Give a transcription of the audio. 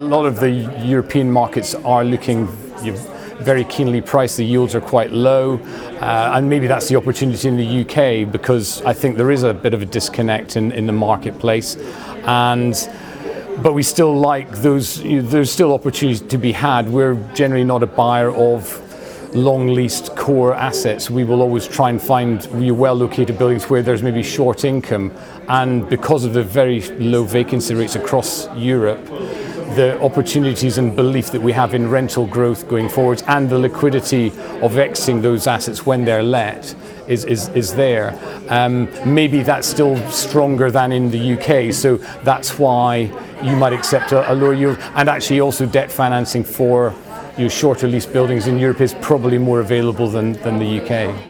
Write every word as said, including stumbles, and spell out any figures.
A lot of the European markets are looking very keenly priced. The yields are quite low, uh, and maybe that's the opportunity in the U K, because I think there is a bit of a disconnect in, in the marketplace, and but we still like those. You know, there's still opportunities to be had. We're generally not a buyer of long leased core assets. We will always try and find well located buildings where there's maybe short income, and because of the very low vacancy rates across Europe, the opportunities and belief that we have in rental growth going forward and the liquidity of exiting those assets when they're let is, is, is there. Um, maybe that's still stronger than in the U K, so that's why you might accept a, a lower yield, and actually also debt financing for your shorter lease buildings in Europe is probably more available than, than the U K.